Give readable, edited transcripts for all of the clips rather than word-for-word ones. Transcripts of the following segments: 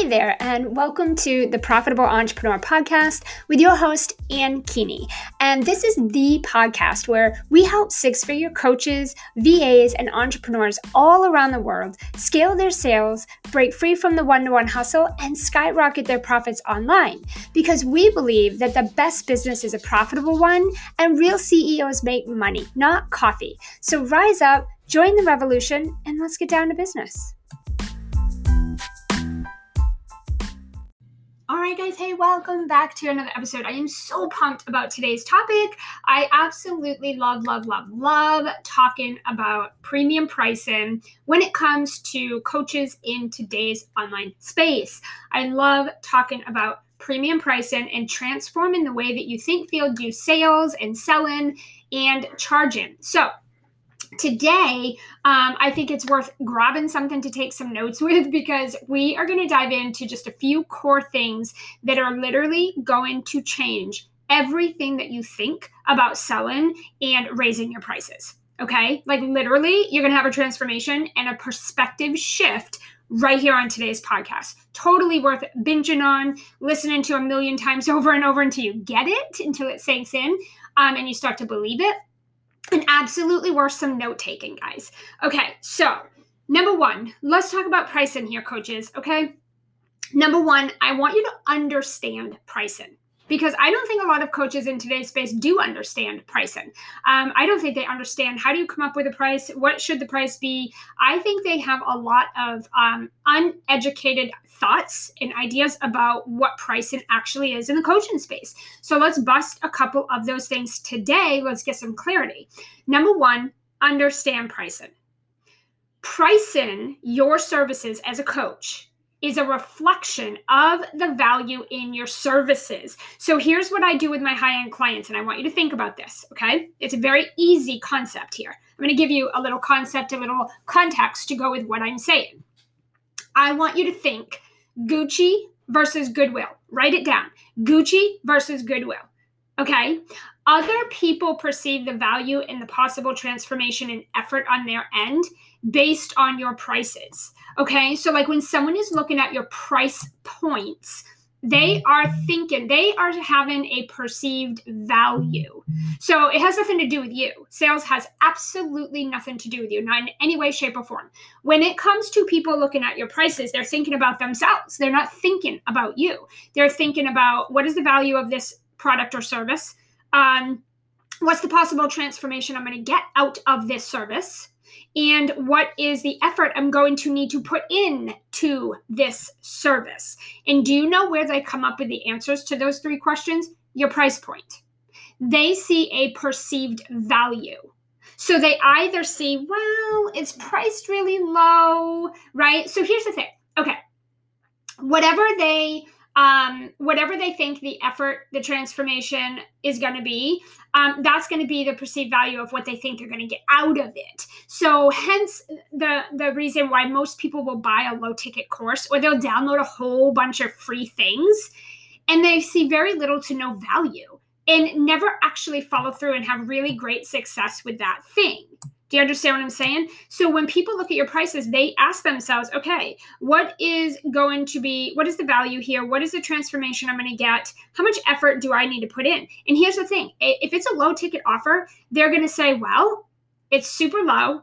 Hey there, and welcome to the Profitable Entrepreneur Podcast with your host, Anne Keeney. And this is the podcast where we help six-figure coaches, VAs, and entrepreneurs all around the world scale their sales, break free from the one-to-one hustle, and skyrocket their profits online. Because we believe that the best business is a profitable one, and real CEOs make money, not coffee. So rise up, join the revolution, and let's get down to business. All right, guys. Hey, welcome back to another episode. I am so pumped about today's topic. I absolutely love talking about premium pricing when it comes to coaches in today's online space. I love talking about premium pricing and transforming the way that you think, feel, do sales and selling and charging. So today, I think it's worth grabbing something to take some notes with, because we are going to dive into just a few core things that are literally going to change everything that you think about selling and raising your prices. Okay? Like literally, you're going to have a transformation and a perspective shift right here on today's podcast. Totally worth binging on, listening to a million times over and over until you get it, until it sinks in, and you start to believe it. And absolutely worth some note-taking, guys. Okay, so number one, let's talk about pricing here, coaches, okay? Number one, I want you to understand pricing, because I don't think a lot of coaches in today's space do understand pricing. I don't think they understand how do you come up with a price, what should the price be. I think they have a lot of uneducated thoughts and ideas about what pricing actually is in the coaching space. So let's bust a couple of those things today. Let's get some clarity. Number one, understand pricing. Pricing your services as a coach is a reflection of the value in your services. So here's what I do with my high-end clients, and I want you to think about this, okay? It's a very easy concept here. I'm going to give you a little concept, a little context to go with what I'm saying. I want you to think Gucci versus Goodwill. Write it down. Gucci versus Goodwill, okay? Other people perceive the value in the possible transformation and effort on their end based on your prices, okay? So like when someone is looking at your price points, they are thinking, they are having a perceived value. So it has nothing to do with you. Sales has absolutely nothing to do with you, not in any way, shape, or form. When it comes to people looking at your prices, they're thinking about themselves. They're not thinking about you. They're thinking about what is the value of this product or service? What's the possible transformation I'm going to get out of this service? And what is the effort I'm going to need to put in to this service? And do you know where they come up with the answers to those three questions? Your price point. They see a perceived value. So they either see, well, it's priced really low, right? So here's the thing. Okay. Whatever they think the effort, the transformation is going to be, that's going to be the perceived value of what they think they're going to get out of it. So hence the reason why most people will buy a low ticket course, or they'll download a whole bunch of free things and they see very little to no value and never actually follow through and have really great success with that thing. Do you understand what I'm saying? So when people look at your prices, they ask themselves, okay, what is the value here? What is the transformation I'm going to get? How much effort do I need to put in? And here's the thing. If it's a low ticket offer, they're going to say, well, it's super low,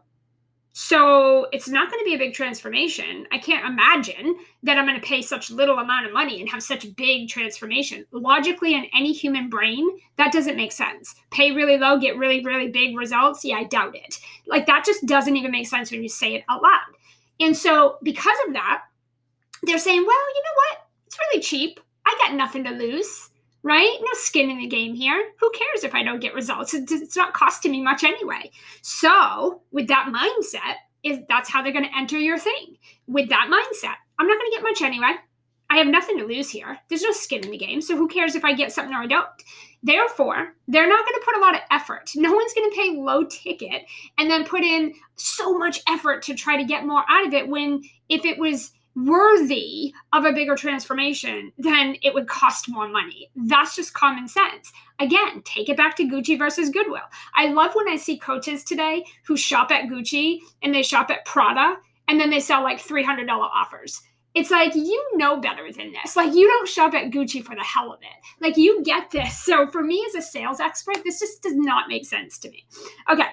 so it's not going to be a big transformation. I can't imagine that I'm going to pay such little amount of money and have such a big transformation. Logically, in any human brain, that doesn't make sense. Pay really low, get really, really big results. Yeah, I doubt it. Like that just doesn't even make sense when you say it out loud. And so because of that, they're saying, well, you know what? It's really cheap. I got nothing to lose, right? No skin in the game here. Who cares if I don't get results? It's not costing me much anyway. So with that mindset, that's how they're going to enter your thing. With that mindset, I'm not going to get much anyway. I have nothing to lose here. There's no skin in the game. So who cares if I get something or I don't? Therefore, they're not going to put a lot of effort. No one's going to pay low ticket and then put in so much effort to try to get more out of it, when if it was worthy of a bigger transformation, then it would cost more money. That's just common sense. Again, take it back to Gucci versus Goodwill. I love when I see coaches today who shop at Gucci and they shop at Prada, and then they sell like $300 offers. It's like, you know better than this. Like, you don't shop at Gucci for the hell of it. Like, you get this. So for me as a sales expert, this just does not make sense to me. Okay.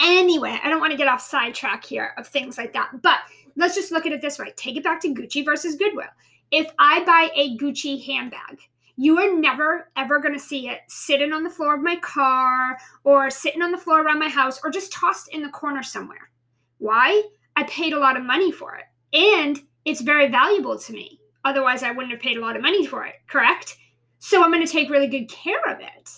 Anyway, I don't want to get off sidetrack here of things like that, but let's just look at it this way. Take it back to Gucci versus Goodwill. If I buy a Gucci handbag, you are never, ever going to see it sitting on the floor of my car or sitting on the floor around my house or just tossed in the corner somewhere. Why? I paid a lot of money for it, and it's very valuable to me. Otherwise, I wouldn't have paid a lot of money for it, correct? So I'm going to take really good care of it,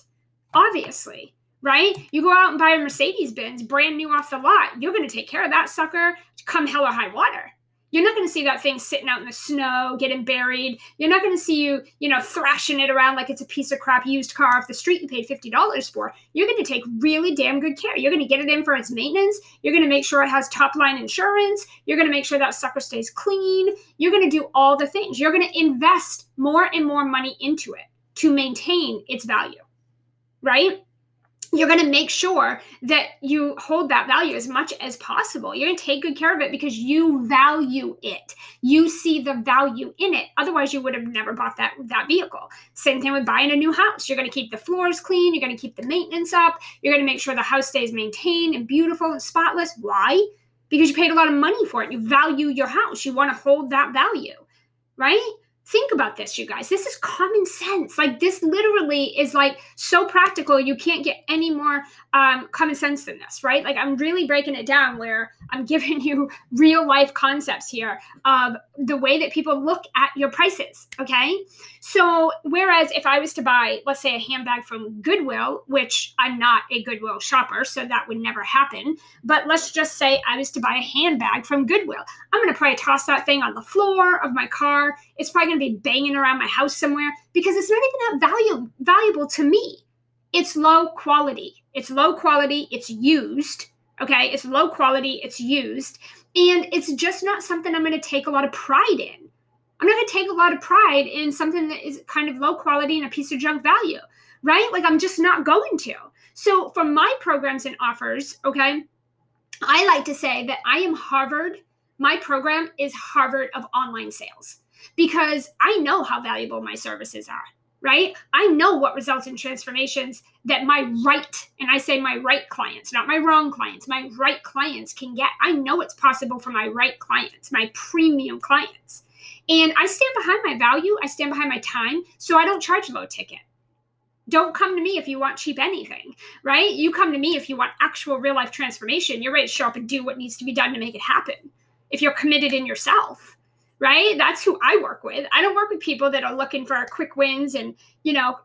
obviously, right? You go out and buy a Mercedes-Benz, brand new off the lot. You're going to take care of that sucker come hell or high water. You're not going to see that thing sitting out in the snow, getting buried. You're not going to see you thrashing it around like it's a piece of crap used car off the street you paid $50 for. You're going to take really damn good care. You're going to get it in for its maintenance. You're going to make sure it has top-line insurance. You're going to make sure that sucker stays clean. You're going to do all the things. You're going to invest more and more money into it to maintain its value, right? You're going to make sure that you hold that value as much as possible. You're going to take good care of it because you value it. You see the value in it. Otherwise, you would have never bought that vehicle. Same thing with buying a new house. You're going to keep the floors clean. You're going to keep the maintenance up. You're going to make sure the house stays maintained and beautiful and spotless. Why? Because you paid a lot of money for it. You value your house. You want to hold that value, right? Think about this, you guys. This is common sense. Like, this literally is like so practical. You can't get any more common sense than this, right? Like, I'm really breaking it down where I'm giving you real life concepts here of the way that people look at your prices, okay? So whereas if I was to buy, let's say, a handbag from Goodwill, which I'm not a Goodwill shopper, so that would never happen. But let's just say I was to buy a handbag from Goodwill. I'm going to probably toss that thing on the floor of my car. It's probably going to be banging around my house somewhere because it's not even that valuable to me. It's low quality. It's low quality. It's used. Okay. It's low quality. It's used. And it's just not something I'm going to take a lot of pride in. I'm not going to take a lot of pride in something that is kind of low quality and a piece of junk value, right? Like, I'm just not going to. So for my programs and offers, okay, I like to say that I am Harvard. My program is Harvard of online sales. Because I know how valuable my services are, right? I know what results in transformations that my right, and I say my right clients, not my wrong clients, my right clients can get. I know it's possible for my right clients, my premium clients. And I stand behind my value. I stand behind my time. So I don't charge low ticket. Don't come to me if you want cheap anything, right? You come to me if you want actual real life transformation. You're ready to show up and do what needs to be done to make it happen. If you're committed in yourself. Right? That's who I work with. I don't work with people that are looking for quick wins and,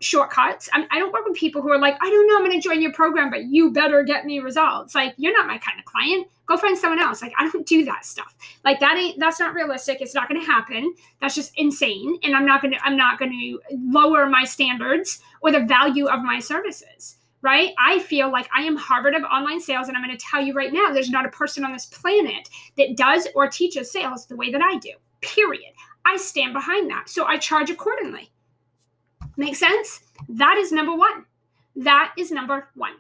shortcuts. I don't work with people who are like, I don't know, I'm going to join your program, but you better get me results. Like, you're not my kind of client. Go find someone else. Like, I don't do that stuff. Like, that's not realistic. It's not going to happen. That's just insane. And I'm not going to lower my standards or the value of my services. Right? I feel like I am Harvard of online sales. And I'm going to tell you right now, there's not a person on this planet that does or teaches sales the way that I do, period. I stand behind that. So I charge accordingly. Make sense? That is number one. That is number one.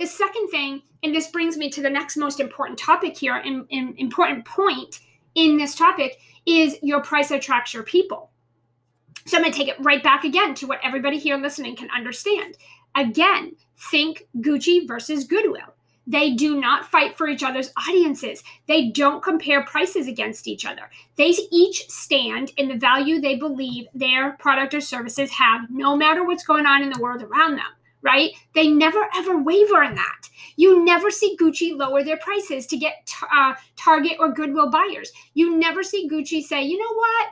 The second thing, and this brings me to the next most important topic here and important point in this topic, is your price attracts your people. So I'm going to take it right back again to what everybody here listening can understand. Again, think Gucci versus Goodwill. They do not fight for each other's audiences. They don't compare prices against each other. They each stand in the value they believe their product or services have, no matter what's going on in the world around them, right? They never, ever waver in that. You never see Gucci lower their prices to get Target or Goodwill buyers. You never see Gucci say, you know what?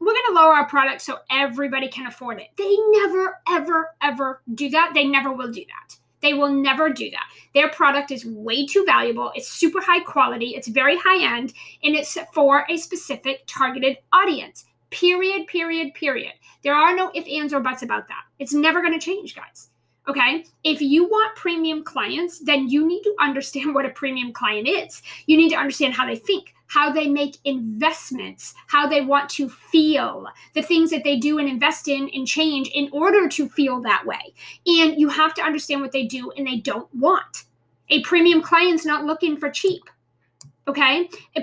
We're going to lower our product so everybody can afford it. They never, ever, ever do that. They never will do that. They will never do that. Their product is way too valuable. It's super high quality. It's very high end. And it's for a specific targeted audience. Period, period, period. There are no ifs, ands, or buts about that. It's never going to change, guys. Okay? If you want premium clients, then you need to understand what a premium client is. You need to understand how they think, how they make investments, how they want to feel, the things that they do and invest in and change in order to feel that way. And you have to understand what they do and they don't want. A premium client's not looking for cheap. Okay. As a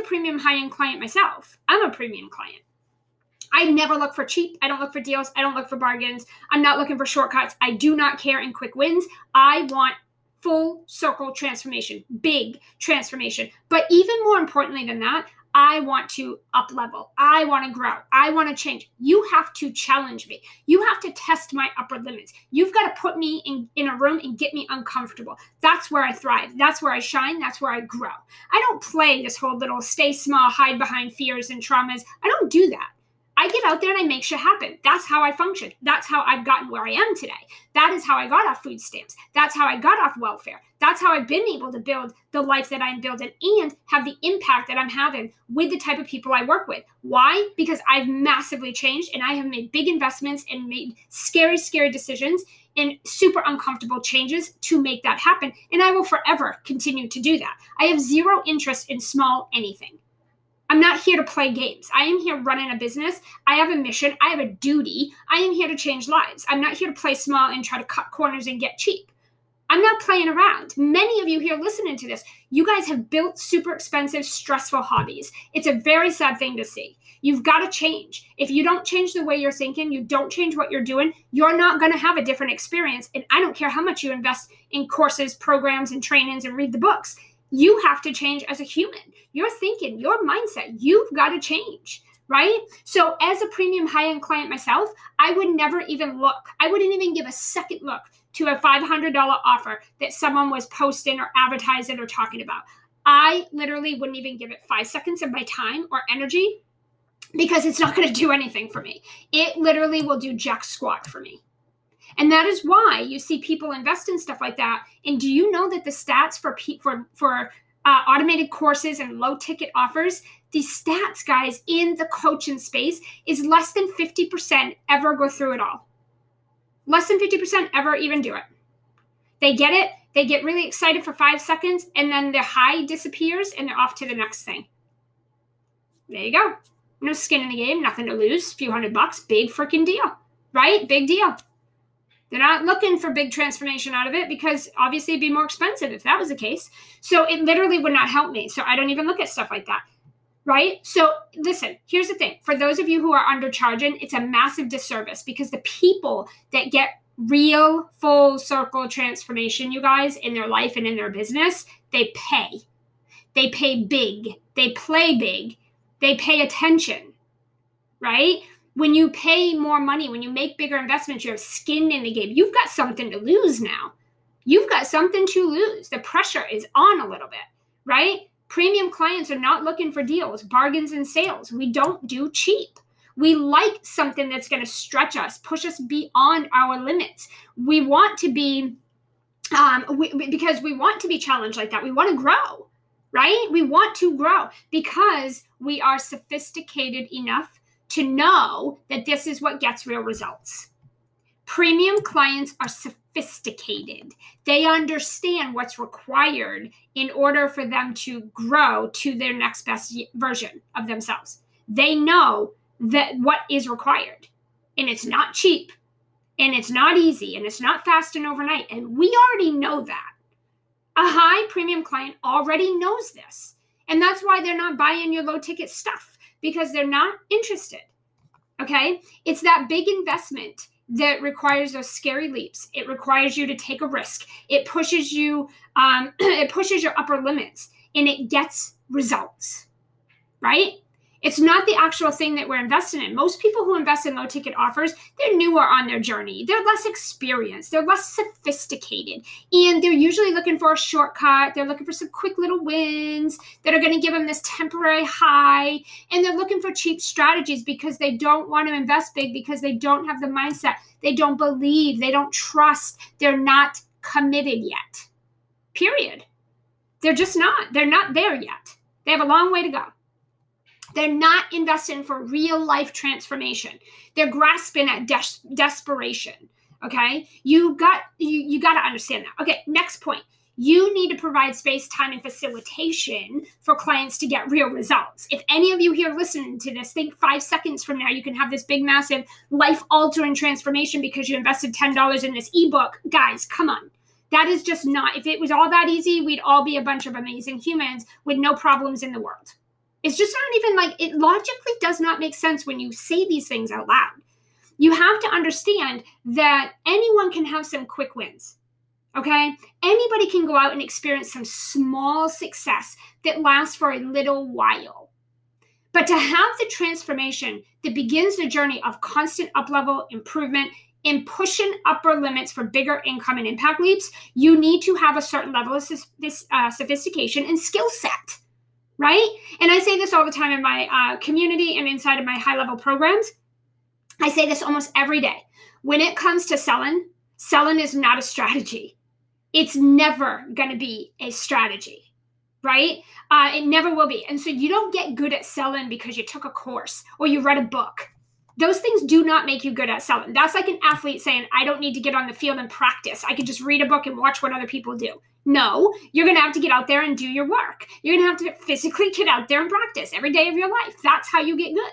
premium high-end client myself, I'm a premium client. I never look for cheap. I don't look for deals. I don't look for bargains. I'm not looking for shortcuts. I do not care in quick wins. I want full circle transformation, big transformation. But even more importantly than that, I want to up level. I want to grow. I want to change. You have to challenge me. You have to test my upper limits. You've got to put me in a room and get me uncomfortable. That's where I thrive. That's where I shine. That's where I grow. I don't play this whole little stay small, hide behind fears and traumas. I don't do that. I get out there and I make shit happen. That's how I function. That's how I've gotten where I am today. That is how I got off food stamps. That's how I got off welfare. That's how I've been able to build the life that I'm building and have the impact that I'm having with the type of people I work with. Why? Because I've massively changed and I have made big investments and made scary, scary decisions and super uncomfortable changes to make that happen. And I will forever continue to do that. I have zero interest in small anything. I'm not here to play games. I am here running a business. I have a mission. I have a duty. I am here to change lives. I'm not here to play small and try to cut corners and get cheap. I'm not playing around. Many of you here listening to this, you guys have built super expensive, stressful hobbies. It's a very sad thing to see. You've got to change. If you don't change the way you're thinking, you don't change what you're doing, you're not going to have a different experience. And I don't care how much you invest in courses, programs, and trainings and read the books. You have to change as a human. Your thinking, your mindset, you've got to change, right? So as a premium high-end client myself, I would never even look. I wouldn't even give a second look to a $500 offer that someone was posting or advertising or talking about. I literally wouldn't even give it 5 seconds of my time or energy because it's not going to do anything for me. It literally will do jack squat for me. And that is why you see people invest in stuff like that. And do you know that the stats for automated courses and low ticket offers, the stats, guys, in the coaching space is less than 50% ever go through it all. Less than 50% ever even do it. They get it. They get really excited for 5 seconds and then their high disappears and they're off to the next thing. There you go. No skin in the game, nothing to lose. Few $100, big freaking deal, right? Big deal. They're not looking for big transformation out of it because obviously it'd be more expensive if that was the case. So it literally would not help me. So I don't even look at stuff like that, right? So listen, here's the thing. For those of you who are undercharging, it's a massive disservice because the people that get real full circle transformation, you guys, in their life and in their business, they pay. They pay big. They play big. They pay attention, right? When you pay more money, when you make bigger investments, you have skin in the game. You've got something to lose now. You've got something to lose. The pressure is on a little bit, right? Premium clients are not looking for deals, bargains, and sales. We don't do cheap. We like something that's going to stretch us, push us beyond our limits. We want to be, because we want to be challenged like that. We want to grow, right? We want to grow because we are sophisticated enough to know that this is what gets real results. Premium clients are sophisticated. They understand what's required in order for them to grow to their next best version of themselves. They know that what is required, and it's not cheap, and it's not easy, and it's not fast and overnight, and we already know that. A high premium client already knows this, and that's why they're not buying your low-ticket stuff. Because they're not interested, okay? It's that big investment that requires those scary leaps. It requires you to take a risk. It pushes you, it pushes your upper limits, and it gets results, right? It's not the actual thing that we're investing in. Most people who invest in low-ticket offers, they're newer on their journey. They're less experienced. They're less sophisticated. And they're usually looking for a shortcut. They're looking for some quick little wins that are going to give them this temporary high. And they're looking for cheap strategies because they don't want to invest big because they don't have the mindset. They don't believe. They don't trust. They're not committed yet, period. They're just not. They're not there yet. They have a long way to go. They're not investing for real life transformation. They're grasping at desperation, okay? You got to understand that. Okay, next point. You need to provide space, time, and facilitation for clients to get real results. If any of you here listening to this, think 5 seconds from now, you can have this big, massive life-altering transformation because you invested $10 in this ebook. Guys, come on. That is just not, if it was all that easy, we'd all be a bunch of amazing humans with no problems in the world. It's just not even like, it logically does not make sense when you say these things out loud. You have to understand that anyone can have some quick wins, okay? Anybody can go out and experience some small success that lasts for a little while. But to have the transformation that begins the journey of constant up-level improvement in pushing upper limits for bigger income and impact leaps, you need to have a certain level of sophistication and skill set, right? And I say this all the time in my community and inside of my high-level programs. I say this almost every day. When it comes to selling, selling is not a strategy. It's never going to be a strategy, right? It never will be. And so you don't get good at selling because you took a course or you read a book. Those things do not make you good at selling. That's like an athlete saying, I don't need to get on the field and practice. I can just read a book and watch what other people do. No, you're going to have to get out there and do your work. You're going to have to physically get out there and practice every day of your life. That's how you get good,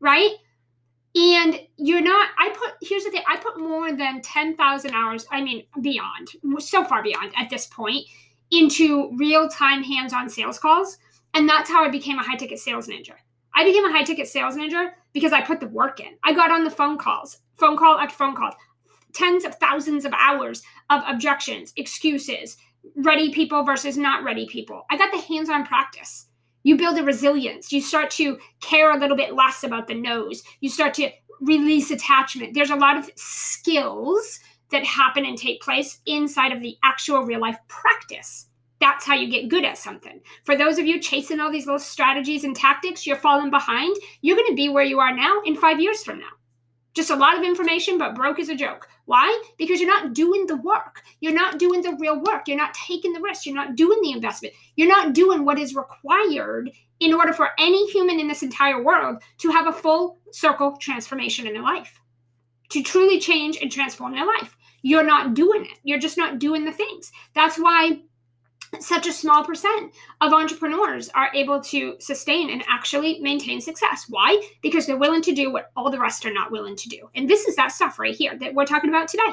right? And you're not, here's the thing, I put more than 10,000 hours, I mean, beyond, so far beyond at this point, into real-time hands-on sales calls. And that's how I became a high-ticket sales ninja. I became a high-ticket sales manager because I put the work in. I got on the phone call after phone calls, tens of thousands of hours of objections, excuses, ready people versus not ready people. I got the hands-on practice. You build a resilience. You start to care a little bit less about the no's. You start to release attachment. There's a lot of skills that happen and take place inside of the actual real-life practice. That's how you get good at something. For those of you chasing all these little strategies and tactics, you're falling behind. You're going to be where you are now in 5 years from now. Just a lot of information, but broke is a joke. Why? Because you're not doing the work. You're not doing the real work. You're not taking the risk. You're not doing the investment. You're not doing what is required in order for any human in this entire world to have a full circle transformation in their life, to truly change and transform their life. You're not doing it. You're just not doing the things. That's why such a small percent of entrepreneurs are able to sustain and actually maintain success. Why? Because they're willing to do what all the rest are not willing to do. And this is that stuff right here that we're talking about today.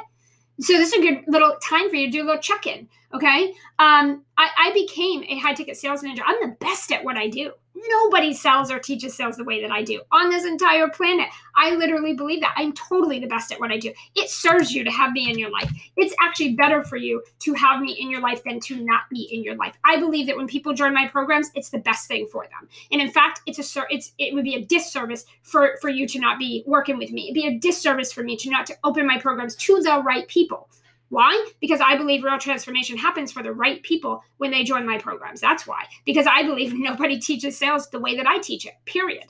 So this is a good little time for you to do a little check-in, okay? I became a high-ticket sales manager. I'm the best at what I do. Nobody sells or teaches sales the way that I do on this entire planet. I literally believe that. I'm totally the best at what I do. It serves you to have me in your life. It's actually better for you to have me in your life than to not be in your life. I believe that when people join my programs, it's the best thing for them. And in fact, it would be a disservice for you to not be working with me. It'd be a disservice for me to not to open my programs to the right people. Why? Because I believe real transformation happens for the right people when they join my programs. That's why. Because I believe nobody teaches sales the way that I teach it, period.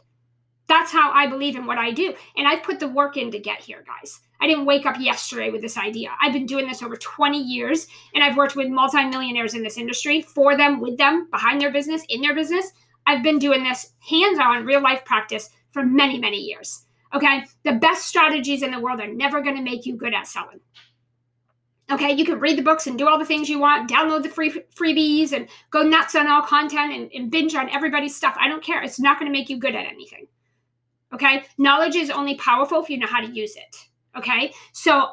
That's how I believe in what I do. And I've put the work in to get here, guys. I didn't wake up yesterday with this idea. I've been doing this over 20 years, and I've worked with multimillionaires in this industry, for them, with them, behind their business, in their business. I've been doing this hands-on, real-life practice for many, many years, okay? The best strategies in the world are never going to make you good at selling. Okay, you can read the books and do all the things you want, download the freebies and go nuts on all content and binge on everybody's stuff. I don't care. It's not going to make you good at anything. Okay, knowledge is only powerful if you know how to use it. Okay, so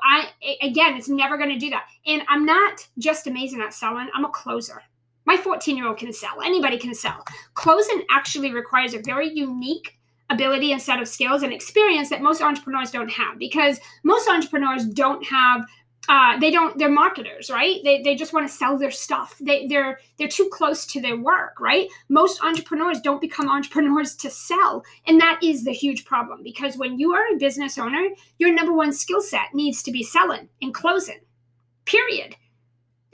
again, it's never going to do that. And I'm not just amazing at selling. I'm a closer. My 14-year-old can sell. Anybody can sell. Closing actually requires a very unique ability and set of skills and experience that most entrepreneurs don't have, because most entrepreneurs don't have they're marketers, right? They just want to sell their stuff. They're too close to their work, right? Most entrepreneurs don't become entrepreneurs to sell. And that is the huge problem, because when you are a business owner, your number one skill set needs to be selling and closing, period.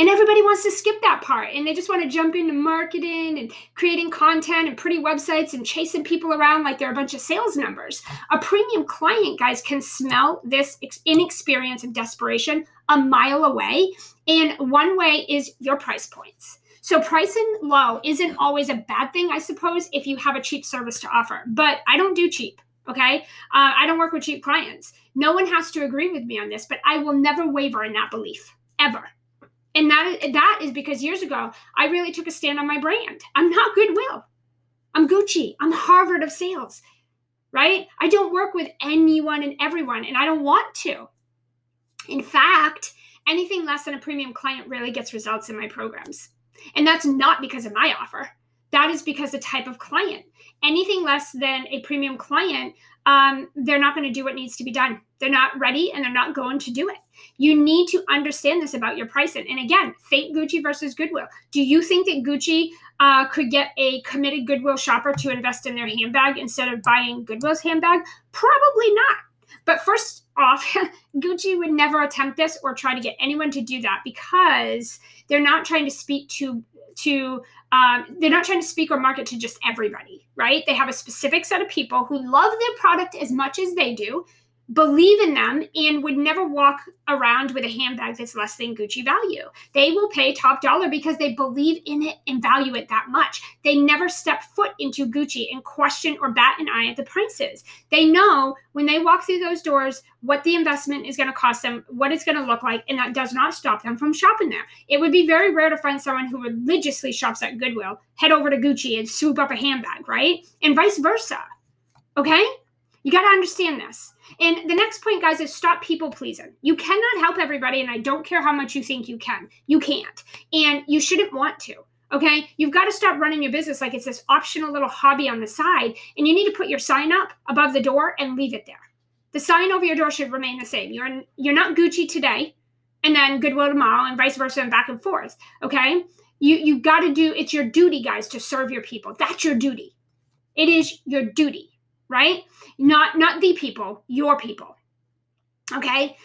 And everybody wants to skip that part. And they just want to jump into marketing and creating content and pretty websites and chasing people around like they're a bunch of sales numbers. A premium client, guys, can smell this inexperience and desperation a mile away. And one way is your price points. So pricing low isn't always a bad thing, I suppose, if you have a cheap service to offer. But I don't do cheap, okay? I don't work with cheap clients. No one has to agree with me on this, but I will never waver in that belief, ever. And that is because years ago, I really took a stand on my brand. I'm not Goodwill. I'm Gucci. I'm Harvard of sales, right? I don't work with anyone and everyone, and I don't want to. In fact, anything less than a premium client rarely gets results in my programs. And that's not because of my offer. That is because the type of client. Anything less than a premium client, they're not going to do what needs to be done. They're not ready and they're not going to do it. You need to understand this about your pricing. And again, fake Gucci versus Goodwill. Do you think that Gucci could get a committed Goodwill shopper to invest in their handbag instead of buying Goodwill's handbag? Probably not. But first off, Gucci would never attempt this or try to get anyone to do that because they're not trying to speak they're not trying to speak or market to just everybody, right? They have a specific set of people who love their product as much as they do, believe in them, and would never walk around with a handbag that's less than Gucci value. They will pay top dollar because they believe in it and value it that much. They never step foot into Gucci and question or bat an eye at the prices. They know when they walk through those doors what the investment is going to cost them, what it's going to look like, and that does not stop them from shopping there. It would be very rare to find someone who religiously shops at Goodwill, head over to Gucci and swoop up a handbag, right? And vice versa, okay? You got to understand this. And the next point, guys, is stop people pleasing. You cannot help everybody, and I don't care how much you think you can. You can't. And you shouldn't want to, okay? You've got to stop running your business like it's this optional little hobby on the side, and you need to put your sign up above the door and leave it there. The sign over your door should remain the same. You're not Gucci today, and then Goodwill tomorrow, and vice versa, and back and forth, okay? You got to do, it's your duty, guys, to serve your people. That's your duty. It is your duty. Right? Not the people, your people. Okay.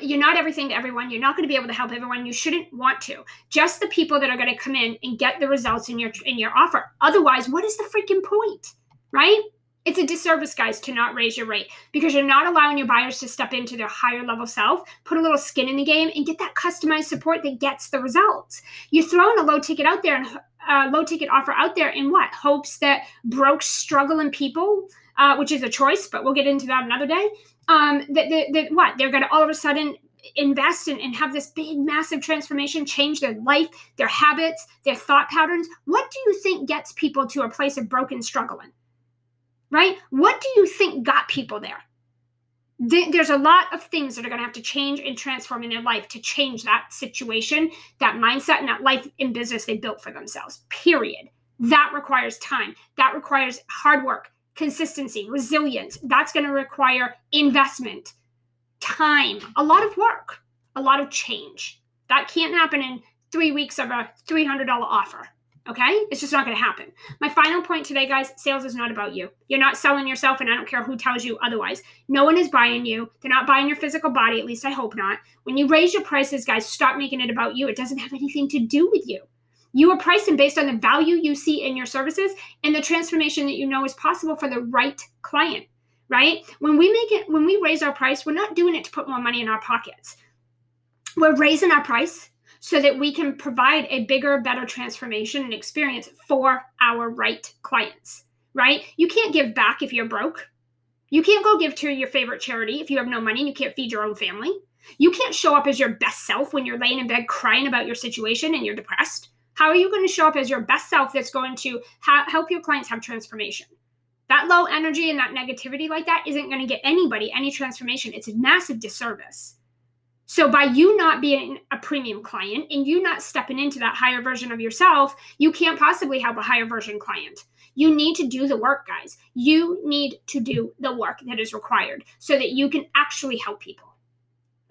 You're not everything to everyone. You're not going to be able to help everyone. You shouldn't want to. Just the people that are going to come in and get the results in your offer. Otherwise, what is the freaking point? Right? It's a disservice, guys, to not raise your rate because you're not allowing your buyers to step into their higher level self, put a little skin in the game, and get that customized support that gets the results. You're throwing a low ticket out there and low ticket offer out there in what? Hopes that broke, struggling people, which is a choice, but we'll get into that another day, they're going to all of a sudden invest in and have this big, massive transformation, change their life, their habits, their thought patterns. What do you think gets people to a place of broken, struggling, right? What do you think got people there? There's a lot of things that are going to have to change and transform in their life to change that situation, that mindset, and that life and business they built for themselves, period. That requires time. That requires hard work. Consistency, resilience, that's going to require investment, time, a lot of work, a lot of change. That can't happen in 3 weeks of a $300 offer, okay? It's just not going to happen. My final point today, guys, sales is not about you. You're not selling yourself, and I don't care who tells you otherwise. No one is buying you. They're not buying your physical body, at least I hope not. When you raise your prices, guys, stop making it about you. It doesn't have anything to do with you. You are pricing based on the value you see in your services and the transformation that you know is possible for the right client, right? When we raise our price, we're not doing it to put more money in our pockets. We're raising our price so that we can provide a bigger, better transformation and experience for our right clients, right? You can't give back if you're broke. You can't go give to your favorite charity if you have no money and you can't feed your own family. You can't show up as your best self when you're laying in bed crying about your situation and you're depressed. How are you going to show up as your best self that's going to help your clients have transformation? That low energy and that negativity like that isn't going to get anybody any transformation. It's a massive disservice. So by you not being a premium client and you not stepping into that higher version of yourself, you can't possibly help a higher version client. You need to do the work, guys. You need to do the work that is required so that you can actually help people.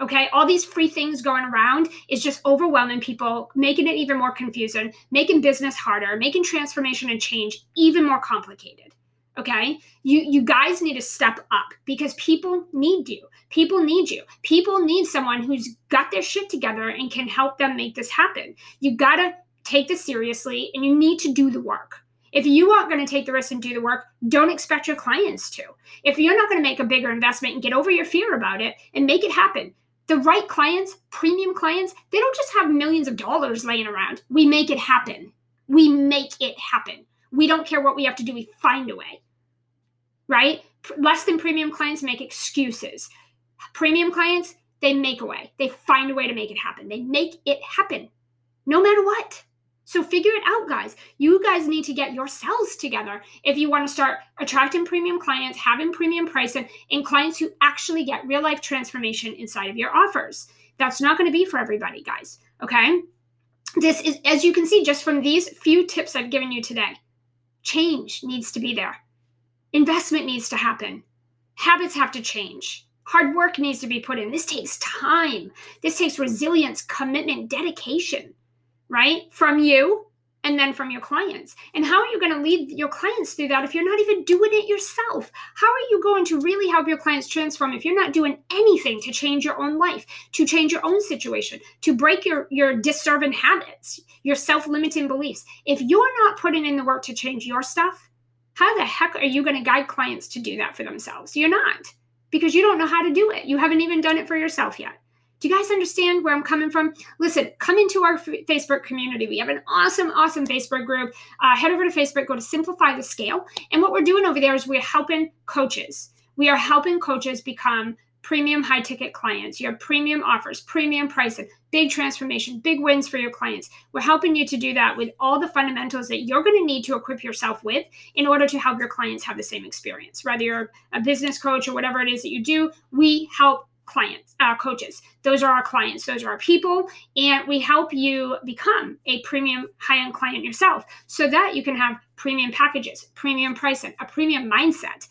Okay, all these free things going around is just overwhelming people, making it even more confusing, making business harder, making transformation and change even more complicated. Okay, you guys need to step up because people need you. People need you. People need someone who's got their shit together and can help them make this happen. You gotta take this seriously and you need to do the work. If you aren't going to take the risk and do the work, don't expect your clients to. If you're not going to make a bigger investment and get over your fear about it and make it happen, the right clients, premium clients, they don't just have millions of dollars laying around. We make it happen. We make it happen. We don't care what we have to do. We find a way, right? Less than premium clients make excuses. Premium clients, they make a way. They find a way to make it happen. They make it happen no matter what. So figure it out, guys. You guys need to get yourselves together if you want to start attracting premium clients, having premium pricing, and clients who actually get real-life transformation inside of your offers. That's not going to be for everybody, guys. Okay. This is, as you can see, just from these few tips I've given you today, change needs to be there. Investment needs to happen. Habits have to change. Hard work needs to be put in. This takes time. This takes resilience, commitment, dedication, right? From you and then from your clients. And how are you going to lead your clients through that if you're not even doing it yourself? How are you going to really help your clients transform if you're not doing anything to change your own life, to change your own situation, to break your disturbing habits, your self-limiting beliefs? If you're not putting in the work to change your stuff, how the heck are you going to guide clients to do that for themselves? You're not. Because you don't know how to do it. You haven't even done it for yourself yet. Do you guys understand where I'm coming from? Listen, come into our Facebook community. We have an awesome, awesome Facebook group. Head over to Facebook, go to Simplify the Scale. And what we're doing over there is we're helping coaches. We are helping coaches become premium high-ticket clients. You have premium offers, premium pricing, big transformation, big wins for your clients. We're helping you to do that with all the fundamentals that you're going to need to equip yourself with in order to help your clients have the same experience. Whether you're a business coach or whatever it is that you do, we help clients, coaches. Those are our clients. Those are our people. And we help you become a premium high-end client yourself so that you can have premium packages, premium pricing, a premium mindset.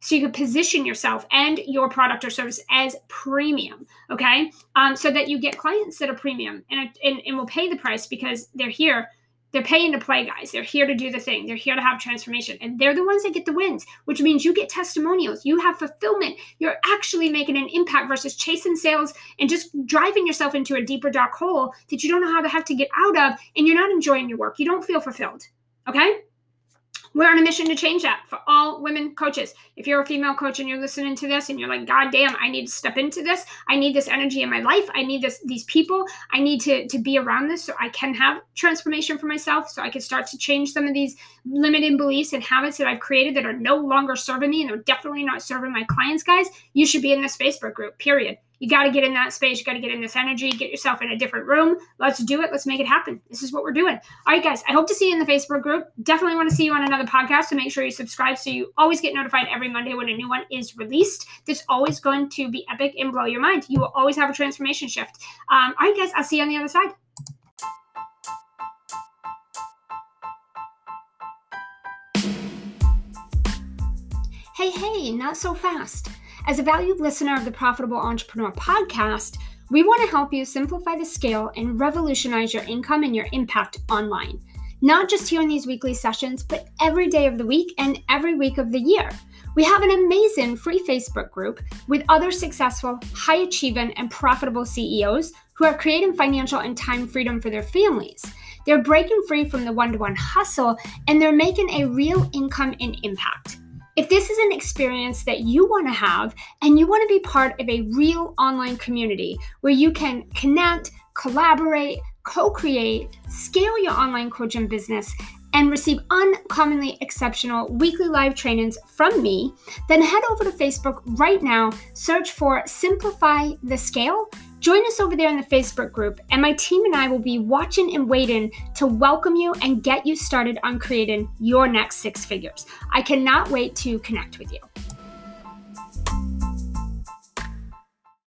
So you can position yourself and your product or service as premium, okay? So that you get clients that are premium and will pay the price because they're here. They're paying to play, guys. They're here to do the thing. They're here to have transformation. And they're the ones that get the wins, which means you get testimonials. You have fulfillment. You're actually making an impact versus chasing sales and just driving yourself into a deeper dark hole that you don't know how the heck to get out of, and you're not enjoying your work. You don't feel fulfilled, okay? We're on a mission to change that for all women coaches. If you're a female coach and you're listening to this and you're like, God damn, I need to step into this. I need this energy in my life. I need these people. I need to be around this so I can have transformation for myself, so I can start to change some of these limiting beliefs and habits that I've created that are no longer serving me and they're definitely not serving my clients, guys. You should be in this Facebook group, period. You got to get in that space. You got to get in this energy. Get yourself in a different room. Let's do it. Let's make it happen. This is what we're doing. All right, guys, I hope to see you in the Facebook group. Definitely want to see you on another podcast, so make sure you subscribe so you always get notified every Monday when a new one is released. That's always going to be epic and blow your mind. You will always have a transformation shift. All right, guys, I'll see you on the other side. Hey, not so fast. As a valued listener of the Profitable Entrepreneur Podcast, we want to help you simplify the scale and revolutionize your income and your impact online. Not just here in these weekly sessions, but every day of the week and every week of the year. We have an amazing free Facebook group with other successful, high-achieving, and profitable CEOs who are creating financial and time freedom for their families. They're breaking free from the one-to-one hustle, and they're making a real income and impact. If this is an experience that you want to have and you want to be part of a real online community where you can connect, collaborate, co-create, scale your online coaching business, and receive uncommonly exceptional weekly live trainings from me, then head over to Facebook right now, search for Simplify the Scale. Join us over there in the Facebook group, and my team and I will be watching and waiting to welcome you and get you started on creating your next six figures. I cannot wait to connect with you.